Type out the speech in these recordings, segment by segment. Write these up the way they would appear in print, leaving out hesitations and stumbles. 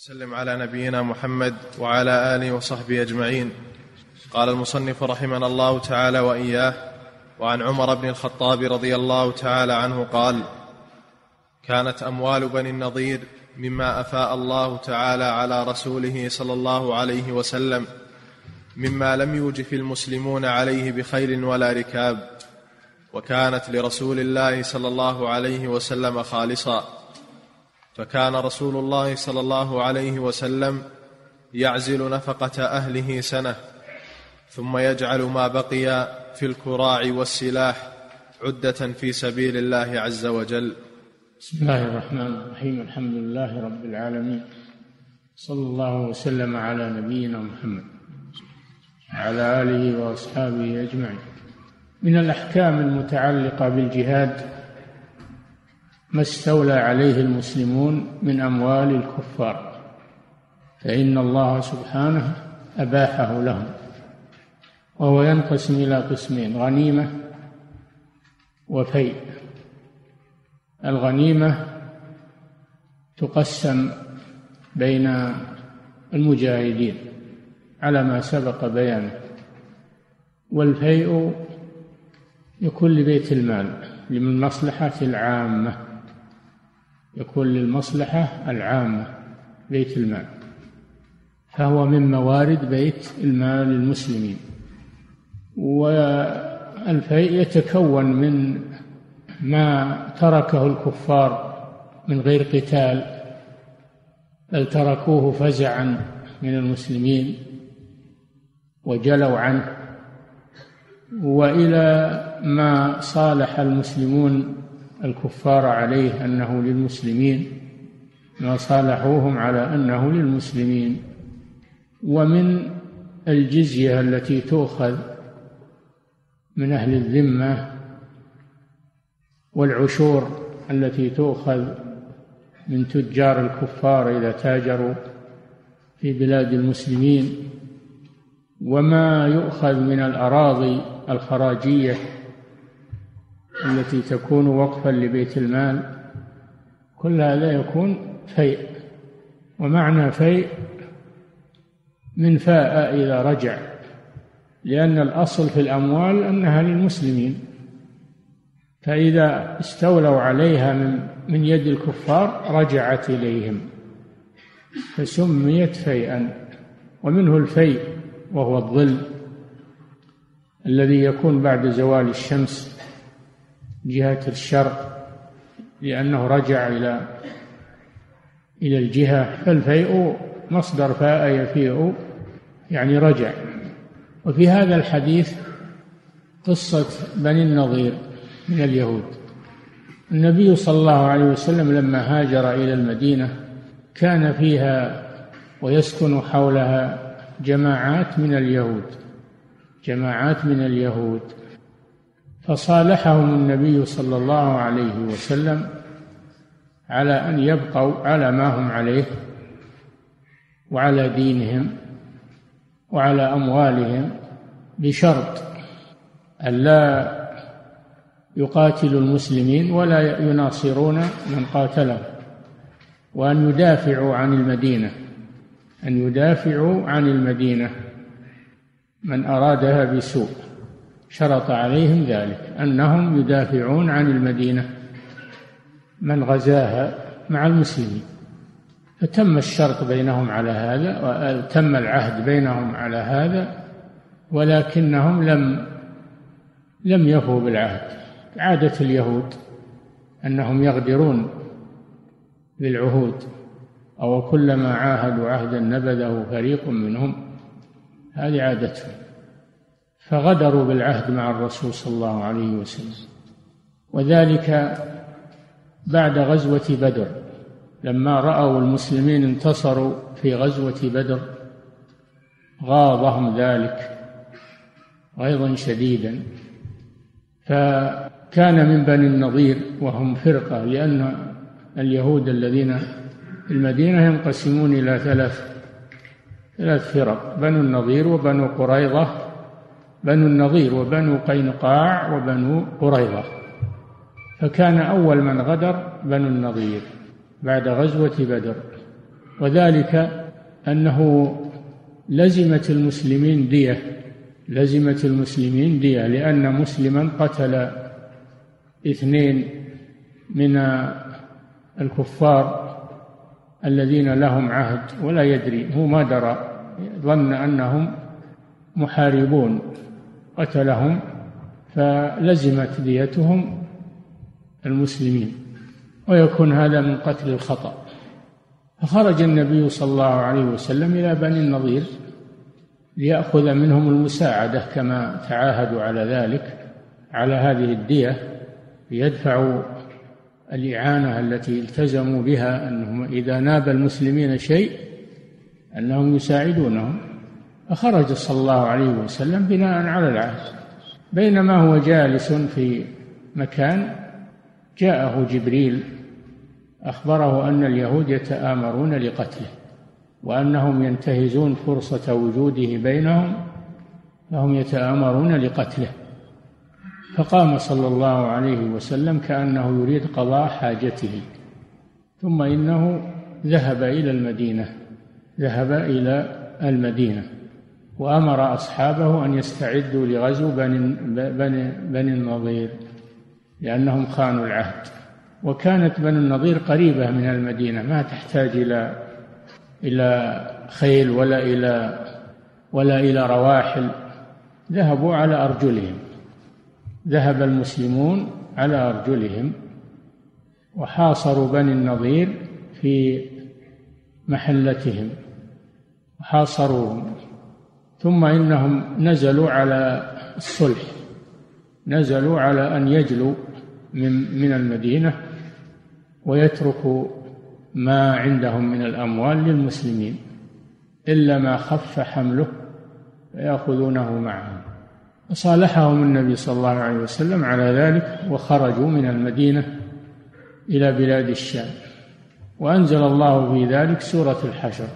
سلم على نبينا محمد وعلى آله وصحبه أجمعين. قال المصنف رحمنا الله تعالى وإياه: وعن عمر بن الخطاب رضي الله تعالى عنه قال: كانت أموال بني النضير مما أفاء الله تعالى على رسوله صلى الله عليه وسلم، مما لم يوجف المسلمون عليه بخيل ولا ركاب، وكانت لرسول الله صلى الله عليه وسلم خالصا، فكان رسول الله صلى الله عليه وسلم يعزل نفقة أهله سنة، ثم يجعل ما بقي في الكراع والسلاح عدة في سبيل الله عز وجل. بسم الله الرحمن الرحيم. الحمد لله رب العالمين، صلى الله وسلم على نبينا محمد وعلى آله وأصحابه أجمعين. من الأحكام المتعلقة بالجهاد ما استولى عليه المسلمون من أموال الكفار، فإن الله سبحانه أباحه لهم، وهو ينقسم إلى قسمين: غنيمة وفيء. الغنيمة تقسم بين المجاهدين على ما سبق بيانه، والفيء لكل بيت المال للمصلحة العامة، يكون للمصلحة العامة بيت المال، فهو من موارد بيت المال المسلمين. والفيء يتكون من ما تركه الكفار من غير قتال، بل تركوه فزعا من المسلمين وجلوا عنه، وإلى ما صالح المسلمون الكفار عليه أنه للمسلمين، ما صالحوهم على أنه للمسلمين. ومن الجزية التي تؤخذ من أهل الذمة، والعشور التي تؤخذ من تجار الكفار إذا تاجروا في بلاد المسلمين، وما يؤخذ من الأراضي الخراجية التي تكون وقفا لبيت المال، كل هذا يكون فيء. ومعنى فيء من فاء إذا رجع، لأن الأصل في الأموال أنها للمسلمين، فإذا استولوا عليها من يد الكفار رجعت إليهم، فسميت فيئا. ومنه الفيء وهو الظل الذي يكون بعد زوال الشمس جهة الشرق، لأنه رجع إلى الجهة، فالفيء مصدر فاء يفيء، يعني رجع. وفي هذا الحديث قصة بني النضير من اليهود. النبي صلى الله عليه وسلم لما هاجر إلى المدينة كان فيها ويسكن حولها جماعات من اليهود، فصالحهم النبي صلى الله عليه وسلم على أن يبقوا على ما هم عليه وعلى دينهم وعلى أموالهم، بشرط ألا يقاتلوا المسلمين ولا يناصرون من قاتلهم، وأن يدافعوا عن المدينة، من أرادها بسوء. شرط عليهم ذلك أنهم يدافعون عن المدينة من غزاها مع المسلمين، فتم الشرط بينهم على هذا، وتم العهد بينهم على هذا، ولكنهم لم يفوا بالعهد. عادة اليهود أنهم يغدرون بالعهود، أو كلما عاهدوا عهدا نبذه فريق منهم، هذه عادتهم، فغدروا بالعهد مع الرسول صلى الله عليه وسلم. وذلك بعد غزوة بدر، لما رأوا المسلمين انتصروا في غزوة بدر غاضهم ذلك غيظا شديدا، فكان من بني النضير وهم فرقة، لأن اليهود الذين في المدينة ينقسمون إلى ثلاث فرق: بنو النضير وبنو قريظة، بنو النضير وبنو قينقاع وبنو قريظة. فكان أول من غدر بنو النضير بعد غزوة بدر، وذلك أنه لزمت المسلمين دية، لزمت المسلمين دية، لأن مسلما قتل اثنين من الكفار الذين لهم عهد ولا يدري، هو ما درى، ظن أنهم محاربون، قتلهم، فلزمت ديتهم المسلمين، ويكون هذا من قتل الخطأ. فخرج النبي صلى الله عليه وسلم إلى بني النضير ليأخذ منهم المساعدة كما تعاهدوا على ذلك، على هذه الدية، ليدفعوا الإعانة التي التزموا بها، أنهم إذا ناب المسلمين شيء أنهم يساعدونهم. فخرج صلى الله عليه وسلم بناء على العهد. بينما هو جالس في مكان جاءه جبريل أخبره أن اليهود يتآمرون لقتله، وأنهم ينتهزون فرصة وجوده بينهم، فهم يتآمرون لقتله. فقام صلى الله عليه وسلم كأنه يريد قضاء حاجته، ثم إنه ذهب إلى المدينة، ذهب إلى المدينة، وأمر أصحابه أن يستعدوا لغزو بني النضير، لأنهم خانوا العهد. وكانت بني النضير قريبة من المدينة، ما تحتاج إلى خيل ولا إلى رواحل، ذهبوا على أرجلهم، ذهب المسلمون على أرجلهم وحاصروا بني النضير في محلتهم، حاصروهم. ثم إنهم نزلوا على الصلح، نزلوا على أن يجلوا من المدينة ويتركوا ما عندهم من الأموال للمسلمين، إلا ما خف حمله فيأخذونه معهم. صالحهم النبي صلى الله عليه وسلم على ذلك، وخرجوا من المدينة إلى بلاد الشام. وأنزل الله في ذلك سورة الحشر: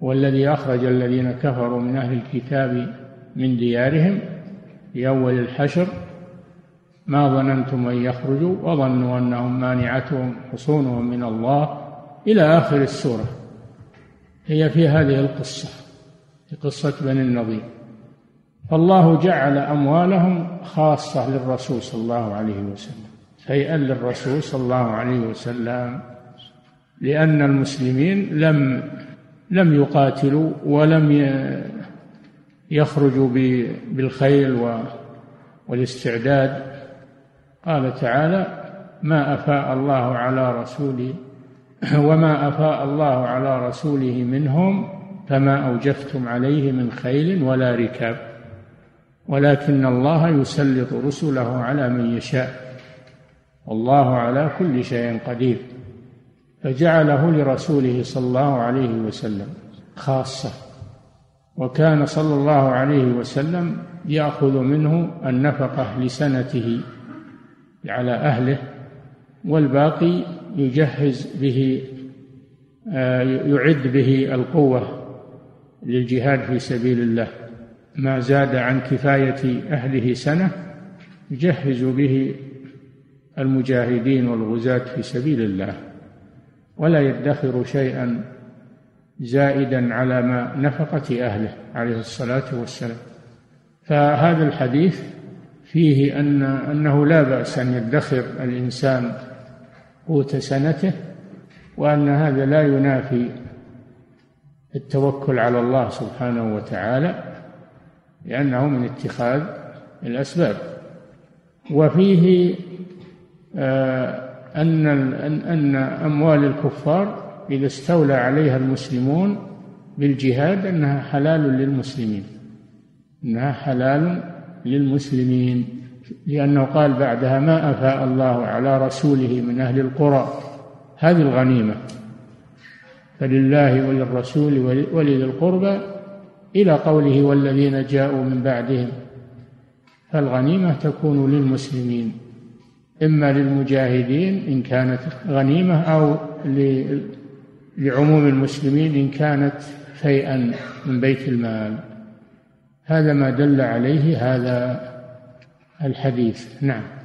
والذي أخرج الذين كفروا من أهل الكتاب من ديارهم لأول الحشر ما ظننتم أن يخرجوا وظنوا أنهم مانعتهم حصونهم من الله، إلى آخر السورة. هي في هذه القصة، في قصة بني النضير. فالله جعل أموالهم خاصة للرسول صلى الله عليه وسلم، شيئا للرسول صلى الله عليه وسلم، لأن المسلمين لم يقاتلوا ولم يخرجوا بالخيل والاستعداد. قال تعالى: ما أفاء الله على رسوله وما أفاء الله على رسوله منهم فما أوجفتم عليه من خيل ولا ركاب ولكن الله يسلط رسله على من يشاء والله على كل شيء قدير. فجعله لرسوله صلى الله عليه وسلم خاصة، وكان صلى الله عليه وسلم يأخذ منه النفقة لسنته على أهله، والباقي يجهز به، يعد به القوة للجهاد في سبيل الله. ما زاد عن كفاية أهله سنة يجهز به المجاهدين والغزاة في سبيل الله، ولا يدخر شيئا زائدا على ما نفقة أهله عليه الصلاة والسلام. فهذا الحديث فيه أنه لا بأس أن يدخر الإنسان قوت سنته، وأن هذا لا ينافي التوكل على الله سبحانه وتعالى، لأنه من اتخاذ الأسباب. وفيه أن أموال الكفار إذا استولى عليها المسلمون بالجهاد أنها حلال للمسلمين، أنها حلال للمسلمين، لأنه قال بعدها: ما أفاء الله على رسوله من أهل القرى، هذه الغنيمة فلله وللرسول ولذي القربى، إلى قوله: والذين جاءوا من بعدهم. فالغنيمة تكون للمسلمين، إما للمجاهدين إن كانت غنيمة، أو لعموم المسلمين إن كانت شيئا من بيت المال. هذا ما دل عليه هذا الحديث. نعم.